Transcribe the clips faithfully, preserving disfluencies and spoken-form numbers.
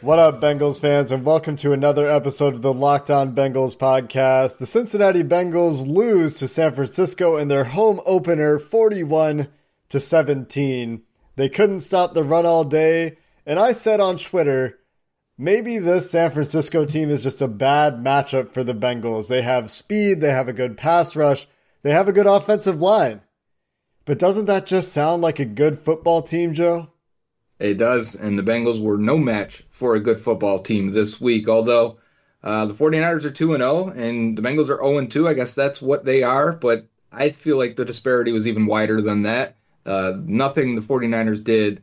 What up, Bengals fans, and welcome to another episode of the Locked On Bengals podcast. The Cincinnati Bengals lose to San Francisco in their home opener, forty-one to seventeen. They couldn't stop the run all day, and I said on Twitter, maybe this San Francisco team is just a bad matchup for the Bengals. They have speed, they have a good pass rush, they have a good offensive line. But doesn't that just sound like a good football team, Joe? It does, and the Bengals were no match for a good football team this week, although uh, the 49ers are two and oh, and the Bengals are oh and two. I guess that's what they are, but I feel like the disparity was even wider than that. Uh, nothing the 49ers did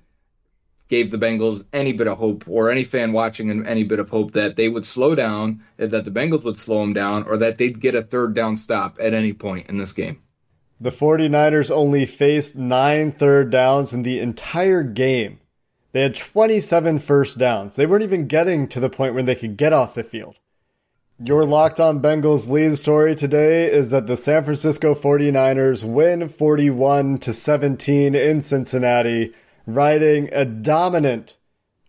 gave the Bengals any bit of hope, or any fan watching any bit of hope, that they would slow down, that the Bengals would slow them down, or that they'd get a third down stop at any point in this game. The 49ers only faced nine third downs in the entire game. They had twenty-seven first downs. They weren't even getting to the point where they could get off the field. Your Locked On Bengals lead story today is that the San Francisco 49ers win forty-one to seventeen in Cincinnati, riding a dominant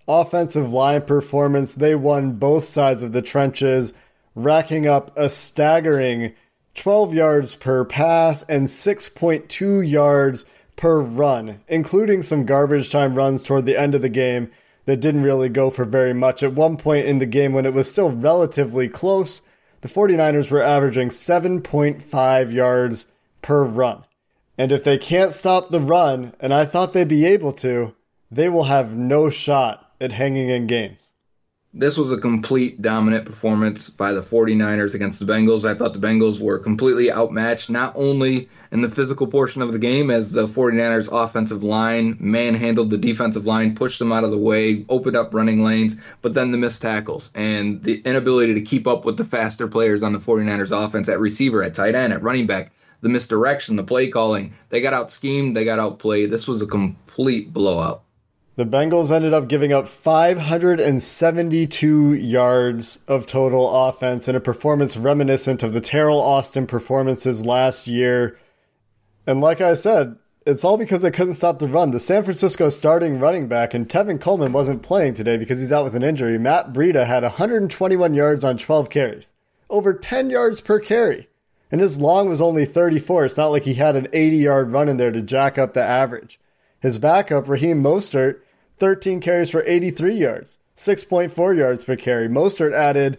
offensive line performance. They won both sides of the trenches, racking up a staggering twelve yards per pass and six point two yards per run, including some garbage time runs toward the end of the game that didn't really go for very much. At one point in the game, when it was still relatively close, the 49ers were averaging seven point five yards per run. And if they can't stop the run, and I thought they'd be able to, they will have no shot at hanging in games. This was a complete dominant performance by the 49ers against the Bengals. I thought the Bengals were completely outmatched, not only in the physical portion of the game, as the 49ers offensive line manhandled the defensive line, pushed them out of the way, opened up running lanes, but then the missed tackles and the inability to keep up with the faster players on the 49ers offense at receiver, at tight end, at running back, the misdirection, the play calling. They got out-schemed, they got outplayed. This was a complete blowout. The Bengals ended up giving up five hundred seventy-two yards of total offense in a performance reminiscent of the Terell Austin performances last year. And like I said, it's all because they couldn't stop the run. The San Francisco starting running back, and Tevin Coleman wasn't playing today because he's out with an injury. Matt Breida had one hundred twenty-one yards on twelve carries, over ten yards per carry. And his long was only thirty-four. It's not like he had an eighty-yard run in there to jack up the average. His backup, Raheem Mostert, thirteen carries for eighty-three yards, six point four yards per carry. Mostert added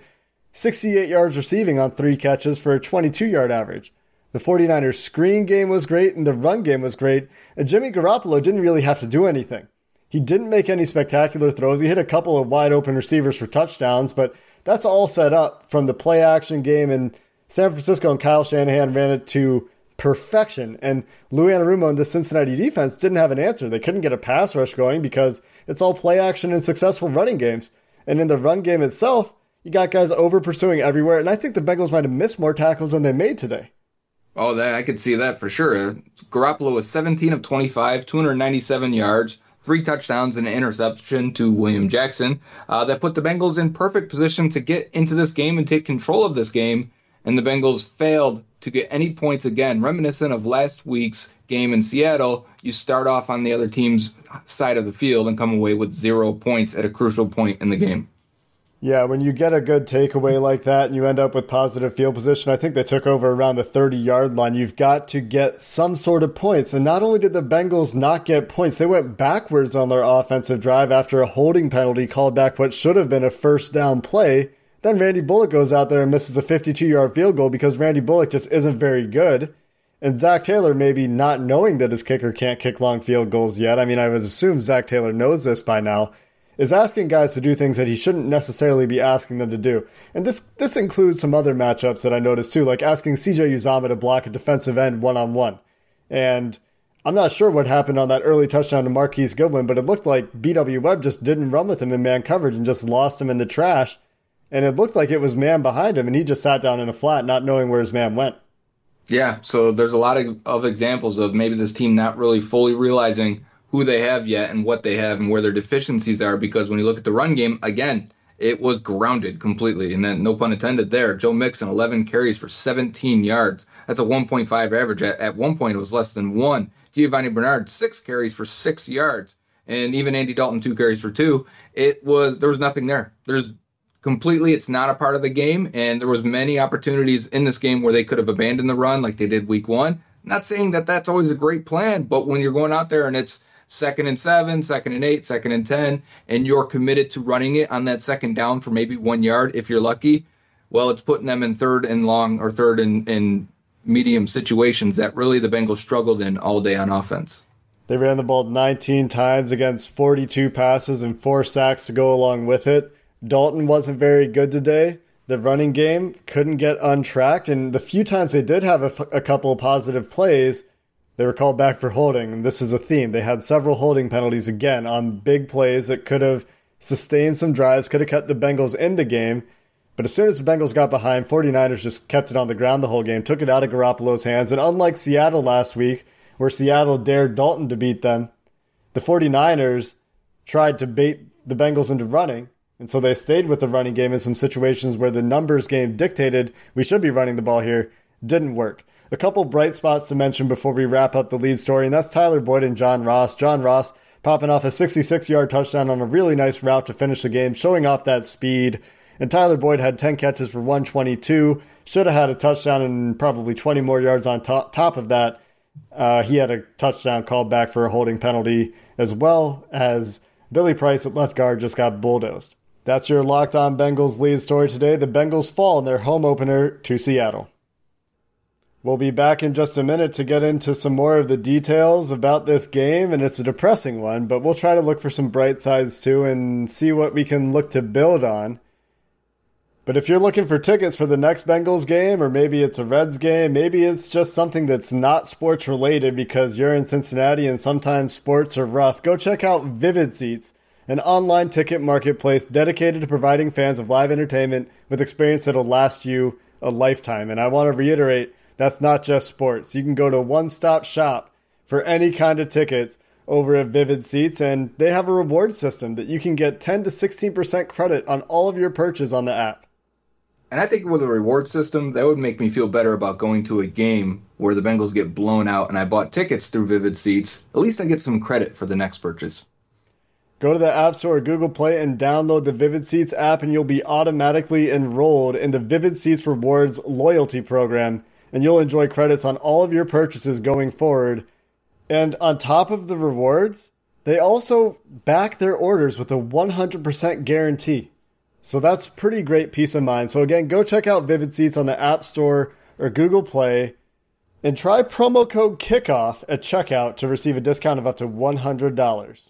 sixty-eight yards receiving on three catches for a twenty-two-yard average. The 49ers' screen game was great and the run game was great, and Jimmy Garoppolo didn't really have to do anything. He didn't make any spectacular throws. He hit a couple of wide-open receivers for touchdowns, but that's all set up from the play-action game, and San Francisco and Kyle Shanahan ran it to perfection. And Lou Anarumo and the Cincinnati defense didn't have an answer. They couldn't get a pass rush going because it's all play action and successful running games. And in the run game itself, you got guys over pursuing everywhere. And I think the Bengals might have missed more tackles than they made today. Oh, that I could see that for sure. Garoppolo was seventeen of twenty-five, two hundred ninety-seven yards, three touchdowns and an interception to William Jackson. Uh, that put the Bengals in perfect position to get into this game and take control of this game. And the Bengals failed to get any points again. Reminiscent of last week's game in Seattle, you start off on the other team's side of the field and come away with zero points at a crucial point in the game. Yeah, when you get a good takeaway like that and you end up with positive field position, I think they took over around the thirty-yard line. You've got to get some sort of points. And not only did the Bengals not get points, they went backwards on their offensive drive after a holding penalty called back what should have been a first down play. Then Randy Bullock goes out there and misses a fifty-two-yard field goal because Randy Bullock just isn't very good. And Zach Taylor maybe not knowing that his kicker can't kick long field goals yet. I mean, I would assume Zach Taylor knows this by now. Is asking guys to do things that he shouldn't necessarily be asking them to do. And this this includes some other matchups that I noticed too, like asking C J Uzomah to block a defensive end one-on-one. And I'm not sure what happened on that early touchdown to Marquise Goodwin, but it looked like B W. Webb just didn't run with him in man coverage and just lost him in the trash. And it looked like it was man behind him, and he just sat down in a flat not knowing where his man went. Yeah, so there's a lot of, of examples of maybe this team not really fully realizing who they have yet and what they have and where their deficiencies are, because when you look at the run game, again, it was grounded completely. And then, no pun intended there, Joe Mixon, eleven carries for seventeen yards. That's a one point five average. At, at one point, it was less than one. Giovanni Bernard, six carries for six yards. And even Andy Dalton, two carries for two. It was There was nothing there. There's completely, it's not a part of the game. And there was many opportunities in this game where they could have abandoned the run like they did week one. Not saying that that's always a great plan, but when you're going out there and it's second and seven, second and eight, second and ten, and you're committed to running it on that second down for maybe one yard if you're lucky, well, it's putting them in third and long or third and, and medium situations that really the Bengals struggled in all day on offense. They ran the ball nineteen times against forty-two passes and four sacks to go along with it. Dalton wasn't very good today. The running game couldn't get untracked, and the few times they did have a, a couple of positive plays, they were called back for holding, and this is a theme. They had several holding penalties, again, on big plays that could have sustained some drives, could have kept the Bengals in the game. But as soon as the Bengals got behind, 49ers just kept it on the ground the whole game, took it out of Garoppolo's hands. And unlike Seattle last week, where Seattle dared Dalton to beat them, the 49ers tried to bait the Bengals into running. And so they stayed with the running game in some situations where the numbers game dictated, we should be running the ball here, didn't work. A couple bright spots to mention before we wrap up the lead story, and that's Tyler Boyd and John Ross. John Ross popping off a sixty-six-yard touchdown on a really nice route to finish the game, showing off that speed. And Tyler Boyd had ten catches for one twenty-two, should have had a touchdown and probably twenty more yards on top, top of that. Uh, he had a touchdown called back for a holding penalty, as well as Billy Price at left guard just got bulldozed. That's your Locked On Bengals lead story today. The Bengals fall in their home opener to Seattle. We'll be back in just a minute to get into some more of the details about this game, and it's a depressing one, but we'll try to look for some bright sides too and see what we can look to build on. But if you're looking for tickets for the next Bengals game, or maybe it's a Reds game, maybe it's just something that's not sports related because you're in Cincinnati and sometimes sports are rough, go check out Vivid Seats, an online ticket marketplace dedicated to providing fans of live entertainment with experience that'll last you a lifetime. And I want to reiterate, that's not just sports. You can go to a one-stop shop for any kind of tickets over at Vivid Seats, and they have a reward system that you can get ten to sixteen percent credit on all of your purchases on the app. And I think with a reward system, that would make me feel better about going to a game where the Bengals get blown out and I bought tickets through Vivid Seats. At least I get some credit for the next purchase. Go to the App Store or Google Play and download the Vivid Seats app, and you'll be automatically enrolled in the Vivid Seats Rewards Loyalty Program, and you'll enjoy credits on all of your purchases going forward. And on top of the rewards, they also back their orders with a one hundred percent guarantee. So that's pretty great peace of mind. So again, go check out Vivid Seats on the App Store or Google Play and try promo code KICKOFF at checkout to receive a discount of up to one hundred dollars.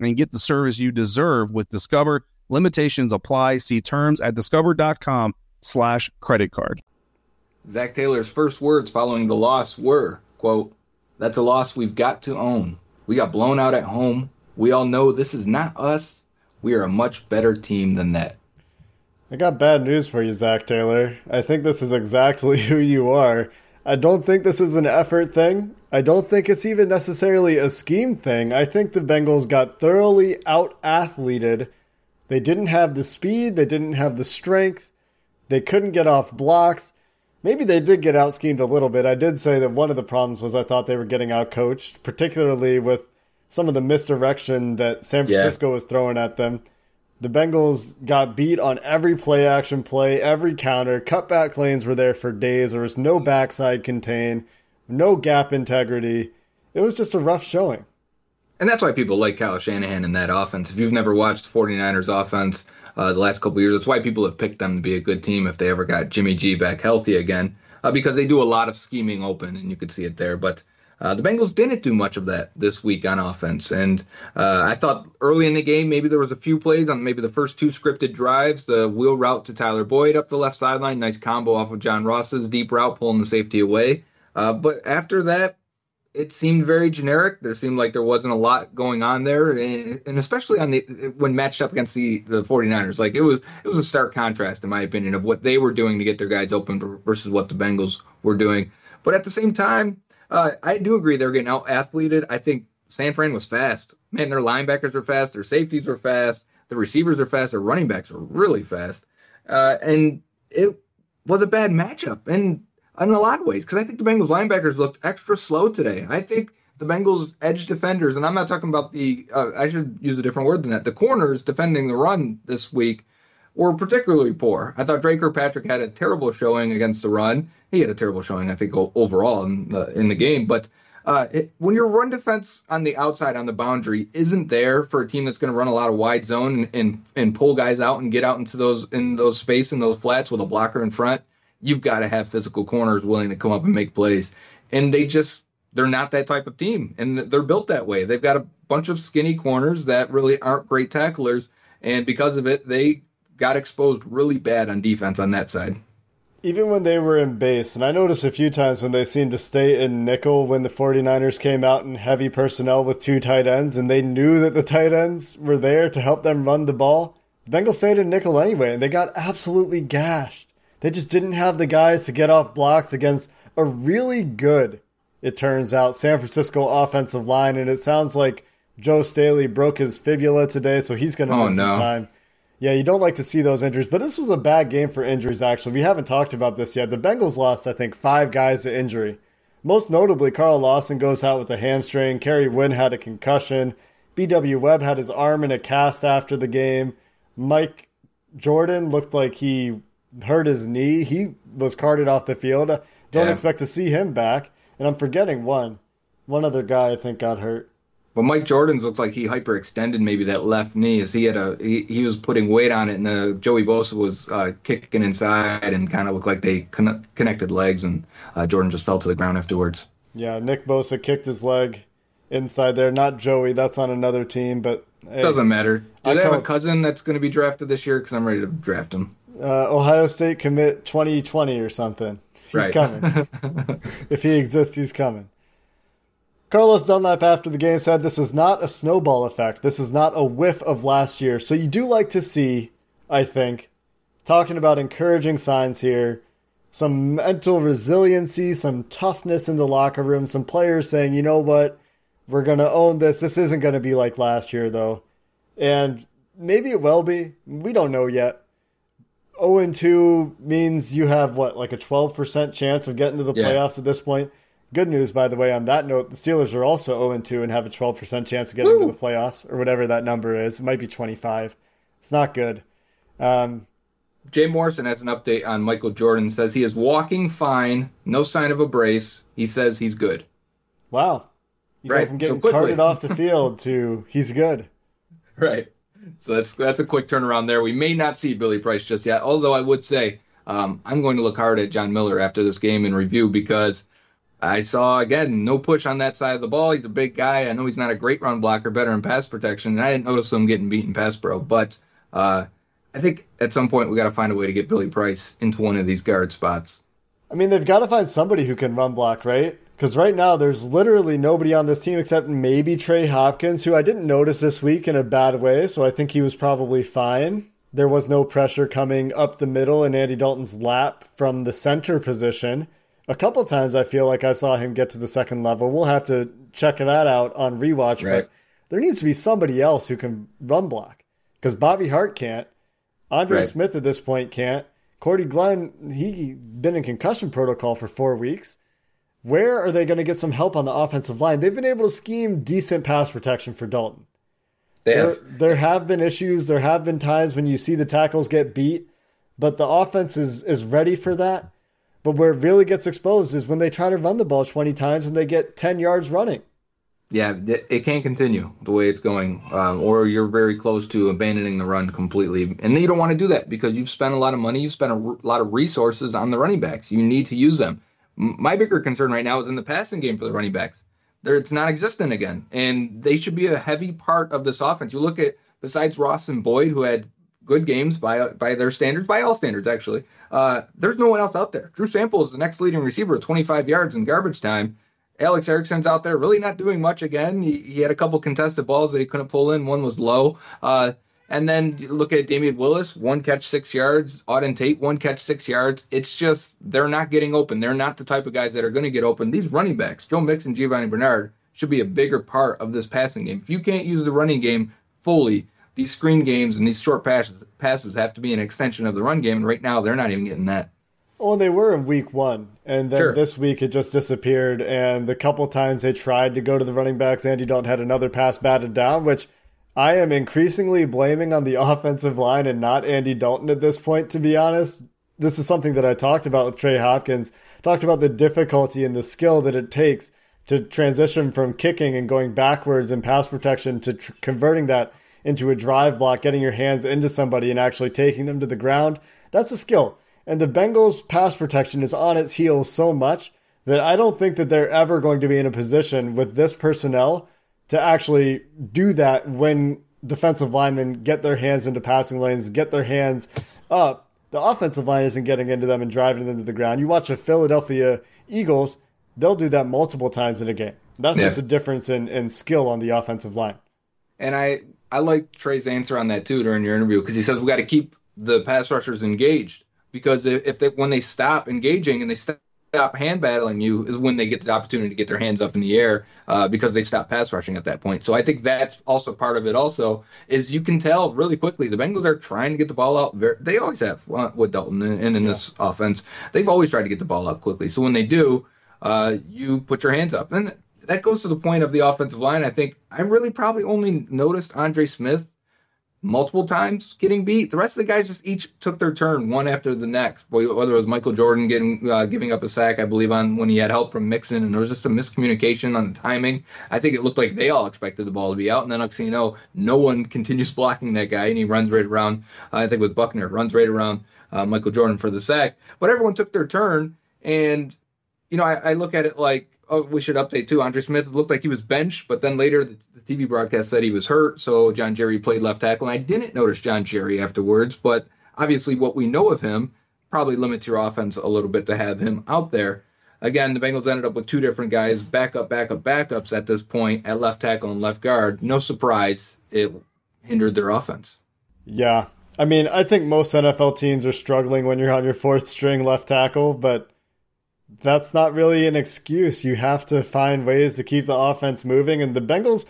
and get the service you deserve with Discover. Limitations apply. See terms at discover.com slash credit card. Zach Taylor's first words following the loss were, quote, "That's a loss we've got to own. We got blown out at home. We all know this is not us. We are a much better team than that." I got bad news for you, Zach Taylor. I think this is exactly who you are. I don't think this is an effort thing. I don't think it's even necessarily a scheme thing. I think the Bengals got thoroughly out-athleted. They didn't have the speed. They didn't have the strength. They couldn't get off blocks. Maybe they did get out-schemed a little bit. I did say that one of the problems was I thought they were getting out-coached, particularly with some of the misdirection that San Francisco yeah. was throwing at them. The Bengals got beat on every play-action play, every counter. Cutback lanes were there for days. There was no backside contain, no gap integrity. It was just a rough showing. And that's why people like Kyle Shanahan in that offense. If you've never watched the 49ers offense uh, the last couple of years, that's why people have picked them to be a good team if they ever got Jimmy G back healthy again, uh, because they do a lot of scheming open, and you could see it there. But Uh, the Bengals didn't do much of that this week on offense. And uh, I thought early in the game, maybe there was a few plays on maybe the first two scripted drives, the wheel route to Tyler Boyd up the left sideline, nice combo off of John Ross's deep route, pulling the safety away. Uh, but after that, it seemed very generic. There seemed like there wasn't a lot going on there. And, and especially on the when matched up against the, the 49ers, like it was it was a stark contrast, in my opinion, of what they were doing to get their guys open versus what the Bengals were doing. But at the same time, Uh, I do agree they were getting out-athleted. I think San Fran was fast. Man, their linebackers are fast. Their safeties were fast. The receivers are fast. Their running backs are really fast. Uh, and it was a bad matchup and in a lot of ways because I think the Bengals linebackers looked extra slow today. I think the Bengals edge defenders, and I'm not talking about the uh, – I should use a different word than that. The corners defending the run this week were particularly poor. I thought Drake Kirkpatrick had a terrible showing against the run. He had a terrible showing, I think, overall in the, in the game. But uh, it, when your run defense on the outside, on the boundary, isn't there for a team that's going to run a lot of wide zone and, and and pull guys out and get out into those in those space and those flats with a blocker in front, you've got to have physical corners willing to come up and make plays. And they just, they're not that type of team. And they're built that way. They've got a bunch of skinny corners that really aren't great tacklers. And because of it, they got exposed really bad on defense on that side. Even when they were in base, and I noticed a few times when they seemed to stay in nickel when the 49ers came out in heavy personnel with two tight ends, and they knew that the tight ends were there to help them run the ball, the Bengals stayed in nickel anyway, and they got absolutely gashed. They just didn't have the guys to get off blocks against a really good, it turns out, San Francisco offensive line, and it sounds like Joe Staley broke his fibula today, so he's going to oh, miss no. some time. Yeah, you don't like to see those injuries, but this was a bad game for injuries, actually. We haven't talked about this yet. The Bengals lost, I think, five guys to injury. Most notably, Carl Lawson goes out with a hamstring. Kerry Wynn had a concussion. B W. Webb had his arm in a cast after the game. Mike Jordan looked like he hurt his knee. He was carted off the field. Don't yeah. expect to see him back. And I'm forgetting one. One other guy I think got hurt. But Mike Jordan's looked like he hyperextended maybe that left knee as he had a he, he was putting weight on it, and uh, Joey Bosa was uh, kicking inside and kind of looked like they con- connected legs, and uh, Jordan just fell to the ground afterwards. Yeah, Nick Bosa kicked his leg inside there. Not Joey, that's on another team, but hey, doesn't matter. Do I they call... have a cousin that's going to be drafted this year? Because I'm ready to draft him. Uh, Ohio State commit twenty twenty or something. He's right. coming. If he exists, he's coming. Carlos Dunlap after the game said this is not a snowball effect. This is not a whiff of last year. So you do like to see, I think, talking about encouraging signs here, some mental resiliency, some toughness in the locker room, some players saying, you know what, we're going to own this. This isn't going to be like last year, though. And maybe it will be. We don't know yet. oh and two means you have, what, like a twelve percent chance of getting to the yeah. playoffs at this point? Good news, by the way, on that note, the Steelers are also oh and two and have a twelve percent chance to get Woo. into the playoffs, or whatever that number is. It might be twenty-five. It's not good. Um, Jay Morrison has an update on Michael Jordan. Says he is walking fine, no sign of a brace. He says he's good. Wow. You right. go from getting so carted off the field to he's good. Right. So that's, that's a quick turnaround there. We may not see Billy Price just yet, although I would say um, I'm going to look hard at John Miller after this game in review because – I saw, again, no push on that side of the ball. He's a big guy. I know he's not a great run blocker, better in pass protection, and I didn't notice him getting beaten pass pro. But uh, I think at some point we got to find a way to get Billy Price into one of these guard spots. I mean, they've got to find somebody who can run block, right? Because right now there's literally nobody on this team except maybe Trey Hopkins, who I didn't notice this week in a bad way, so I think he was probably fine. There was no pressure coming up the middle in Andy Dalton's lap from the center position. A couple times I feel like I saw him get to the second level. We'll have to check that out on rewatch. Right. But there needs to be somebody else who can run block, because Bobby Hart can't. Andre right. Smith at this point can't. Cordy Glenn, he's been in concussion protocol for four weeks. Where are they going to get some help on the offensive line? They've been able to scheme decent pass protection for Dalton. They there, have. there have been issues. There have been times when you see the tackles get beat, but the offense is, is ready for that. But where it really gets exposed is when they try to run the ball twenty times and they get ten yards running. Yeah, it can't continue the way it's going, um, or you're very close to abandoning the run completely. And you don't want to do that because you've spent a lot of money. You've spent a r- lot of resources on the running backs. You need to use them. M- my bigger concern right now is in the passing game for the running backs. They're, it's non-existent again, and they should be a heavy part of this offense. You look at, besides Ross and Boyd, who had good games by by their standards, by all standards, actually, uh, there's no one else out there. Drew Sample is the next leading receiver with twenty-five yards in garbage time. Alex Erickson's out there really not doing much again. He, he had a couple contested balls that he couldn't pull in. One was low. Uh, and then you look at Damian Willis, one catch, six yards. Auden Tate, one catch, six yards. It's just they're not getting open. They're not the type of guys that are going to get open. These running backs, Joe Mixon, Giovanni Bernard, should be a bigger part of this passing game. If you can't use the running game fully, these screen games and these short passes, passes have to be an extension of the run game. And right now, they're not even getting that. Well, they were in week one, and then sure. this week it just disappeared, and the couple times they tried to go to the running backs, Andy Dalton had another pass batted down, which I am increasingly blaming on the offensive line and not Andy Dalton at this point, to be honest. This is something that I talked about with Trey Hopkins, talked about the difficulty and the skill that it takes to transition from kicking and going backwards in pass protection to tr- converting that into a drive block, getting your hands into somebody and actually taking them to the ground. That's a skill. And the Bengals' pass protection is on its heels so much that I don't think that they're ever going to be in a position with this personnel to actually do that when defensive linemen get their hands into passing lanes, get their hands up. The offensive line isn't getting into them and driving them to the ground. You watch the Philadelphia Eagles, they'll do that multiple times in a game. That's yeah. just a difference in, in skill on the offensive line. And I, I like Trey's answer on that, too, during your interview, because he says we've got to keep the pass rushers engaged. Because if they, when they stop engaging and they stop hand battling you is when they get the opportunity to get their hands up in the air uh, because they stop pass rushing at that point. So I think that's also part of it also is you can tell really quickly the Bengals are trying to get the ball out. Very, they always have with Dalton and in, in yeah. this offense. They've always tried to get the ball out quickly. So when they do, uh, you put your hands up. And that goes to the point of the offensive line. I think I really probably only noticed Andre Smith multiple times getting beat. The rest of the guys just each took their turn one after the next. Whether it was Michael Jordan getting uh, giving up a sack, I believe, on when he had help from Mixon, and there was just a miscommunication on the timing. I think it looked like they all expected the ball to be out, and then next thing you know, no one continues blocking that guy, and he runs right around. Uh, I think with Buckner, runs right around uh, Michael Jordan for the sack. But everyone took their turn, and you know, I, I look at it like, oh, we should update, too. Andre Smith looked like he was benched, but then later the, the T V broadcast said he was hurt, so John Jerry played left tackle. And I didn't notice John Jerry afterwards, but obviously what we know of him probably limits your offense a little bit to have him out there. Again, the Bengals ended up with two different guys, backup, backup, backups at this point at left tackle and left guard. No surprise, it hindered their offense. Yeah. I mean, I think most N F L teams are struggling when you're on your fourth string left tackle, but that's not really an excuse. You have to find ways to keep the offense moving. And the Bengals,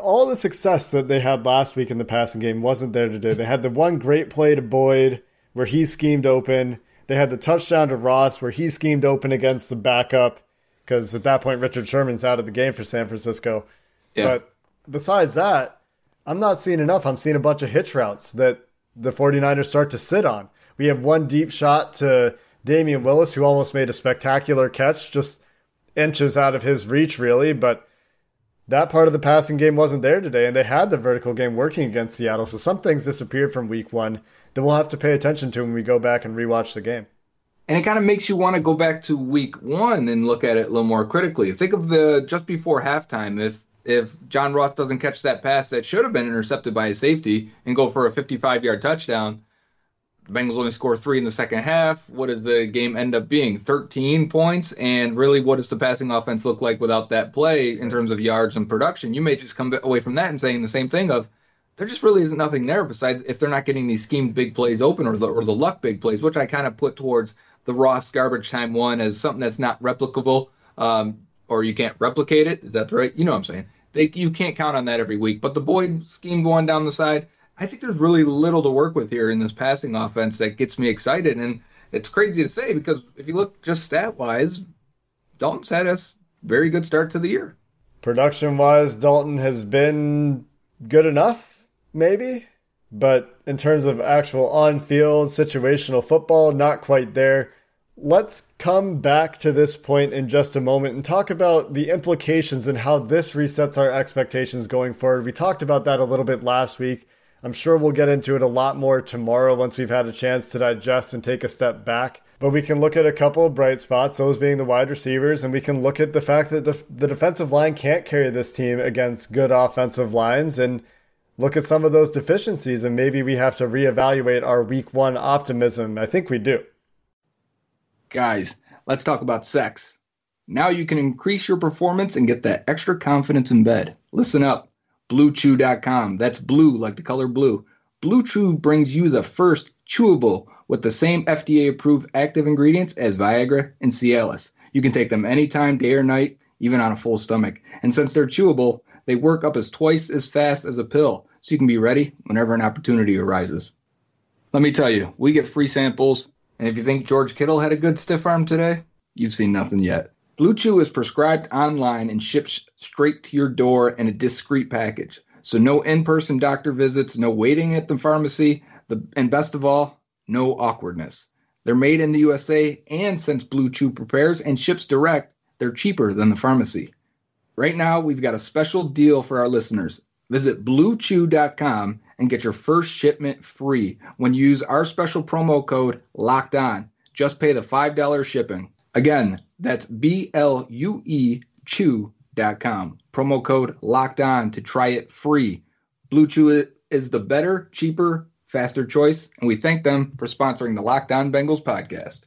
all the success that they had last week in the passing game wasn't there today. They had the one great play to Boyd where he schemed open. They had the touchdown to Ross where he schemed open against the backup, because at that point, Richard Sherman's out of the game for San Francisco. Yeah. But besides that, I'm not seeing enough. I'm seeing a bunch of hitch routes that the 49ers start to sit on. We have one deep shot to Damian Willis, who almost made a spectacular catch, just inches out of his reach, really. But that part of the passing game wasn't there today, and they had the vertical game working against Seattle. So some things disappeared from week one that we'll have to pay attention to when we go back and rewatch the game. And it kind of makes you want to go back to week one and look at it a little more critically. Think of the just before halftime, if if John Ross doesn't catch that pass that should have been intercepted by his safety and go for a fifty-five-yard touchdown, Bengals only score three in the second half. What does the game end up being? thirteen points. And really, what does the passing offense look like without that play in terms of yards and production? You may just come away from that and saying the same thing of there just really is nothing there besides if they're not getting these schemed big plays open or the, or the luck big plays, which I kind of put towards the Ross garbage time one as something that's not replicable, um, or you can't replicate it. Is that right? You know what I'm saying? They, you can't count on that every week. But the Boyd scheme going down the side, I think there's really little to work with here in this passing offense that gets me excited. And it's crazy to say because if you look just stat-wise, Dalton's had a very good start to the year. Production-wise, Dalton has been good enough, maybe. But in terms of actual on-field situational football, not quite there. Let's come back to this point in just a moment and talk about the implications and how this resets our expectations going forward. We talked about that a little bit last week. I'm sure we'll get into it a lot more tomorrow once we've had a chance to digest and take a step back. But we can look at a couple of bright spots, those being the wide receivers, and we can look at the fact that the, the defensive line can't carry this team against good offensive lines and look at some of those deficiencies, and maybe we have to reevaluate our week one optimism. I think we do. Guys, let's talk about sex. Now you can increase your performance and get that extra confidence in bed. Listen up. Blue Chew dot com. That's blue like the color blue. BlueChew brings you the first chewable with the same F D A-approved active ingredients as Viagra and Cialis. You can take them anytime, day or night, even on a full stomach. And since they're chewable, they work up as twice as fast as a pill, so you can be ready whenever an opportunity arises. Let me tell you, we get free samples, and if you think George Kittle had a good stiff arm today, you've seen nothing yet. Blue Chew is prescribed online and ships straight to your door in a discreet package. So no in-person doctor visits, no waiting at the pharmacy, the, and best of all, no awkwardness. They're made in the U S A, and since Blue Chew prepares and ships direct, they're cheaper than the pharmacy. Right now, we've got a special deal for our listeners. Visit blue chew dot com and get your first shipment free when you use our special promo code LOCKEDON. Just pay the five dollars shipping. Again, that's B L U E Chew dot com. Promo code locked on to try it free. Blue Chew is the better, cheaper, faster choice, and we thank them for sponsoring the Locked On Bengals podcast.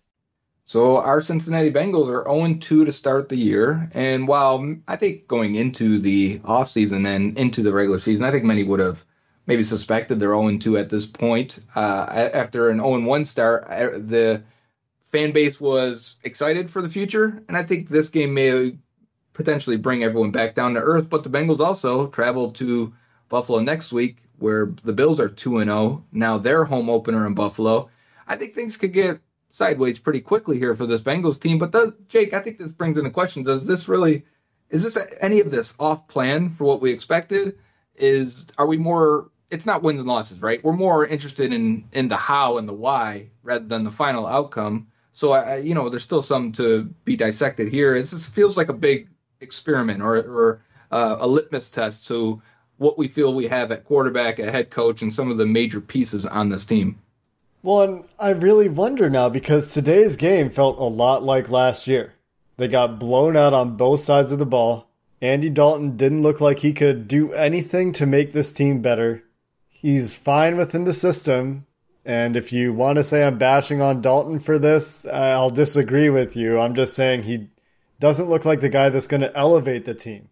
So our Cincinnati Bengals are oh and two to start the year, and while I think going into the offseason and into the regular season, I think many would have maybe suspected they're oh and two at this point. Uh, after an oh and one start, the fan base was excited for the future, and I think this game may potentially bring everyone back down to earth, but the Bengals also travel to Buffalo next week, where the Bills are two and oh, now their home opener in Buffalo. I think things could get sideways pretty quickly here for this Bengals team. But does, Jake, I think this brings into question, does this really, is this any of this off plan for what we expected? Is, are we more, it's not wins and losses, right? We're more interested in, in the how and the why rather than the final outcome. So, I, you know, there's still some to be dissected here. It's, this feels like a big experiment or, or uh, a litmus test to what we feel we have at quarterback, at head coach, and some of the major pieces on this team. Well, and I really wonder now because today's game felt a lot like last year. They got blown out on both sides of the ball. Andy Dalton didn't look like he could do anything to make this team better. He's fine within the system. And if you want to say I'm bashing on Dalton for this, I'll disagree with you. I'm just saying he doesn't look like the guy that's going to elevate the team.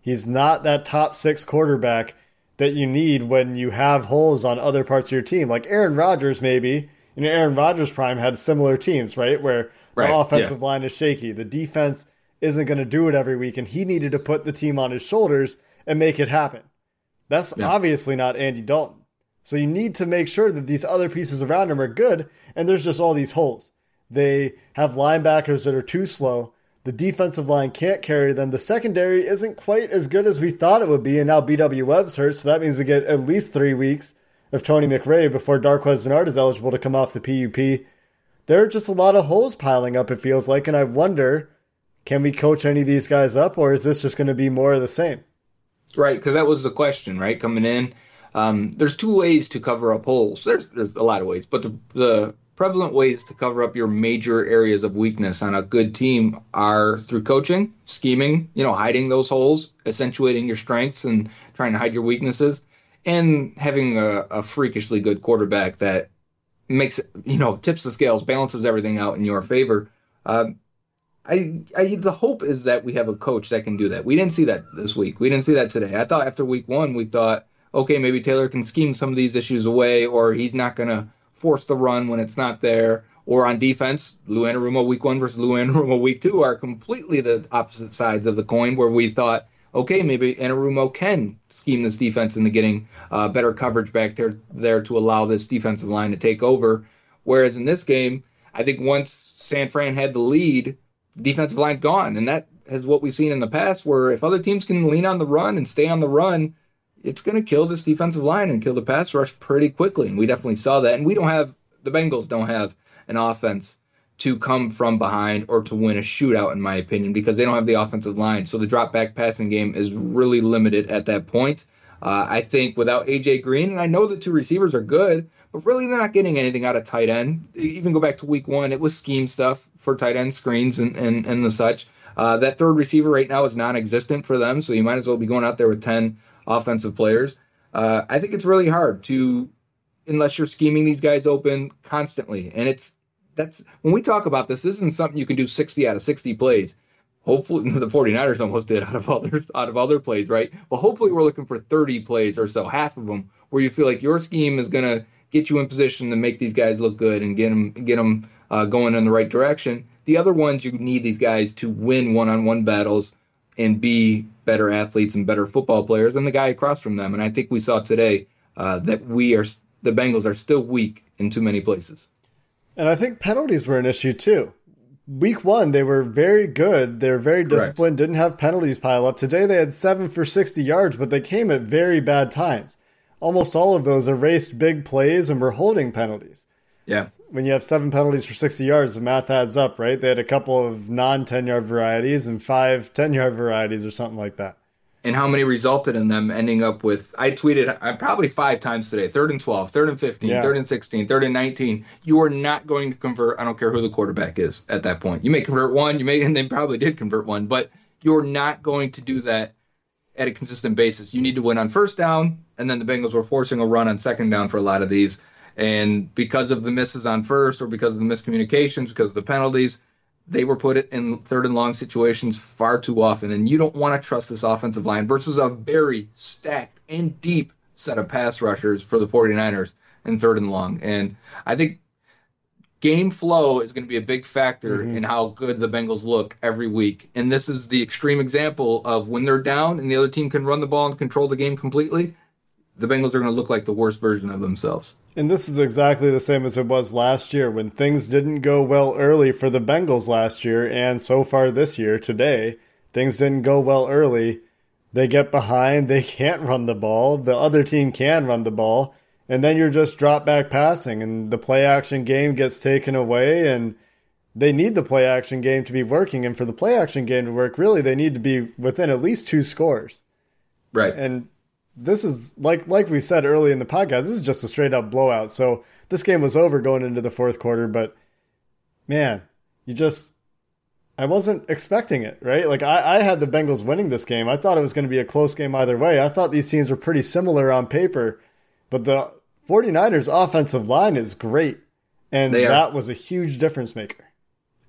He's not that top six quarterback that you need when you have holes on other parts of your team. Like Aaron Rodgers, maybe. You know, Aaron Rodgers' prime had similar teams, right? Where right, the offensive yeah. line is shaky. The defense isn't going to do it every week, and he needed to put the team on his shoulders and make it happen. That's yeah. obviously not Andy Dalton. So you need to make sure that these other pieces around him are good, and there's just all these holes. They have linebackers that are too slow. The defensive line can't carry them. The secondary isn't quite as good as we thought it would be, and now B W. Webb's hurt, so that means we get at least three weeks of Tony McRae before Darquez Denard is eligible to come off the P U P. There are just a lot of holes piling up, it feels like, and I wonder, can we coach any of these guys up, or is this just going to be more of the same? Right, because that was the question, right, coming in. Um, there's two ways to cover up holes. There's, there's a lot of ways, but the, the prevalent ways to cover up your major areas of weakness on a good team are through coaching, scheming, you know, hiding those holes, accentuating your strengths and trying to hide your weaknesses, and having a, a freakishly good quarterback that makes, you know, tips the scales, balances everything out in your favor. Um, I, I, the hope is that we have a coach that can do that. We didn't see that this week. We didn't see that today. I thought after week one, we thought, okay, maybe Taylor can scheme some of these issues away, or he's not going to force the run when it's not there. Or on defense, Lou Anarumo week one versus Lou Anarumo week two are completely the opposite sides of the coin, where we thought, okay, maybe Anarumo can scheme this defense into getting uh, better coverage back there, there to allow this defensive line to take over. Whereas in this game, I think once San Fran had the lead, defensive line's gone, and that is what we've seen in the past, where if other teams can lean on the run and stay on the run, it's going to kill this defensive line and kill the pass rush pretty quickly, and we definitely saw that. And we don't have – the Bengals don't have an offense to come from behind or to win a shootout, in my opinion, because they don't have the offensive line. So the drop-back passing game is really limited at that point. Uh, I think without A J. Green, and I know the two receivers are good, but really they're not getting anything out of tight end. Even go back to week one, it was scheme stuff for tight end screens and, and, and the such. Uh, that third receiver right now is non-existent for them, so you might as well be going out there with ten offensive players. Uh, I think it's really hard to, unless you're scheming these guys open constantly. And it's that's when we talk about this, this isn't something you can do sixty out of sixty plays. Hopefully the 49ers almost did out of other out of other plays, right? Well, hopefully we're looking for thirty plays or so, half of them, where you feel like your scheme is going to get you in position to make these guys look good and get them get them uh, going in the right direction. The other ones, you need these guys to win one-on-one battles and be better athletes and better football players than the guy across from them. And I think we saw today uh, that we are the Bengals are still weak in too many places. And I think penalties were an issue too. Week one, they were very good. They were very disciplined, correct, didn't have penalties pile up. Today they had seven for sixty yards, but they came at very bad times. Almost all of those erased big plays and were holding penalties. Yeah. When you have seven penalties for sixty yards, the math adds up, right? They had a couple of non ten-yard varieties and five ten-yard varieties or something like that. And how many resulted in them ending up with, I tweeted I, probably five times today, third and twelve, third and fifteen, yeah, third and sixteen, third and nineteen. You are not going to convert, I don't care who the quarterback is at that point. You may convert one, you may, and they probably did convert one, but you're not going to do that at a consistent basis. You need to win on first down, and then the Bengals were forcing a run on second down for a lot of these. And because of the misses on first or because of the miscommunications, because of the penalties, they were put in third and long situations far too often. And you don't want to trust this offensive line versus a very stacked and deep set of pass rushers for the 49ers in third and long. And I think game flow is going to be a big factor mm-hmm. in how good the Bengals look every week. And this is the extreme example of when they're down and the other team can run the ball and control the game completely, the Bengals are going to look like the worst version of themselves. And this is exactly the same as it was last year when things didn't go well early for the Bengals last year. And so far this year, today, things didn't go well early. They get behind. They can't run the ball. The other team can run the ball. And then you're just drop back passing and the play action game gets taken away. And they need the play action game to be working. And for the play action game to work, really, they need to be within at least two scores. Right. And this is, like like we said early in the podcast, this is just a straight-up blowout. So this game was over going into the fourth quarter, but, man, you just... I wasn't expecting it, right? Like, I, I had the Bengals winning this game. I thought it was going to be a close game either way. I thought these teams were pretty similar on paper, but the 49ers' offensive line is great, and that was a huge difference maker.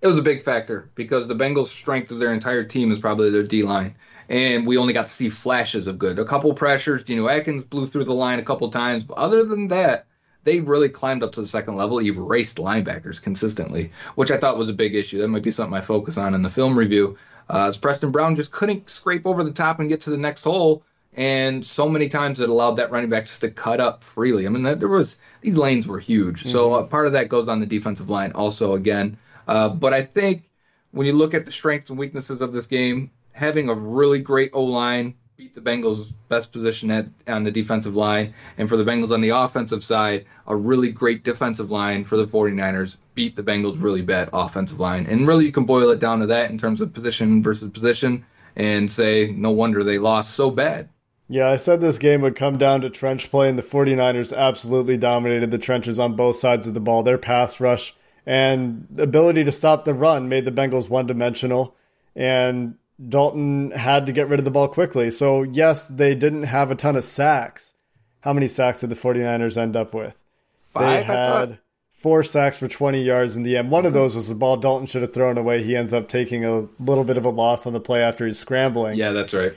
It was a big factor because the Bengals' strength of their entire team is probably their D-line. And we only got to see flashes of good. A couple pressures. Dino Atkins blew through the line a couple times. But other than that, they really climbed up to the second level, erased linebackers consistently, which I thought was a big issue. That might be something I focus on in the film review. Uh, as Preston Brown just couldn't scrape over the top and get to the next hole. And so many times it allowed that running back just to cut up freely. I mean, that, there was these lanes were huge. Mm-hmm. So uh, part of that goes on the defensive line also again. Uh, but I think when you look at the strengths and weaknesses of this game, having a really great O-line beat the Bengals' best position at, on the defensive line. And for the Bengals on the offensive side, a really great defensive line for the 49ers beat the Bengals' really bad offensive line. And really you can boil it down to that in terms of position versus position and say no wonder they lost so bad. Yeah, I said this game would come down to trench play, and the 49ers absolutely dominated the trenches on both sides of the ball. Their pass rush and ability to stop the run made the Bengals one-dimensional, and Dalton had to get rid of the ball quickly. So, yes, they didn't have a ton of sacks. How many sacks did the 49ers end up with? Five, they had four sacks for twenty yards in the end. One mm-hmm. of those was the ball Dalton should have thrown away. He ends up taking a little bit of a loss on the play after he's scrambling. Yeah, that's right.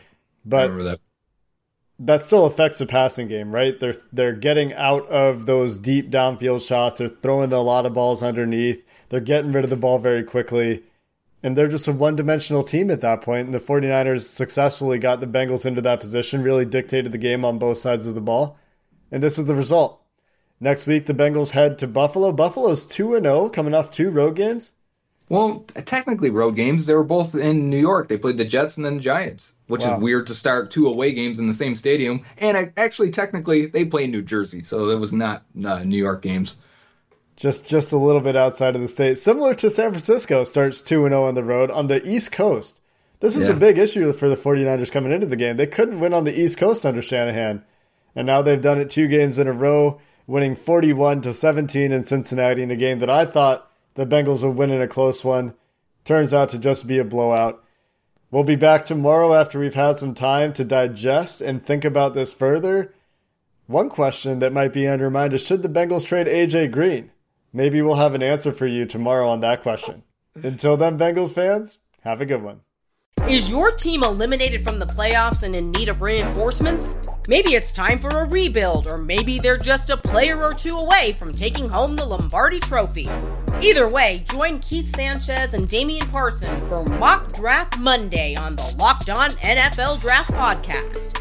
But I remember that. That still affects the passing game, right? They're they're getting out of those deep downfield shots. They're throwing a lot of balls underneath. They're getting rid of the ball very quickly. And they're just a one-dimensional team at that point. And the 49ers successfully got the Bengals into that position, really dictated the game on both sides of the ball. And this is the result. Next week, the Bengals head to Buffalo. Buffalo's two and oh, coming off two road games. Well, technically road games. They were both in New York. They played the Jets and then the Giants, which wow. is weird to start two away games in the same stadium. And I, actually, technically, they play in New Jersey, so it was not uh, New York games. Just just a little bit outside of the state. Similar to San Francisco, starts two and oh on the road on the East Coast. This is yeah. a big issue for the 49ers coming into the game. They couldn't win on the East Coast under Shanahan, and now they've done it two games in a row, winning forty-one to seventeen in Cincinnati in a game that I thought the Bengals would win in a close one. Turns out to just be a blowout. We'll be back tomorrow after we've had some time to digest and think about this further. One question that might be on your mind is, should the Bengals trade A J. Green? Maybe we'll have an answer for you tomorrow on that question. Until then, Bengals fans, have a good one. Is your team eliminated from the playoffs and in need of reinforcements? Maybe it's time for a rebuild, or maybe they're just a player or two away from taking home the Lombardi Trophy. Either way, join Keith Sanchez and Damian Parson for Mock Draft Monday on the Locked On N F L Draft Podcast.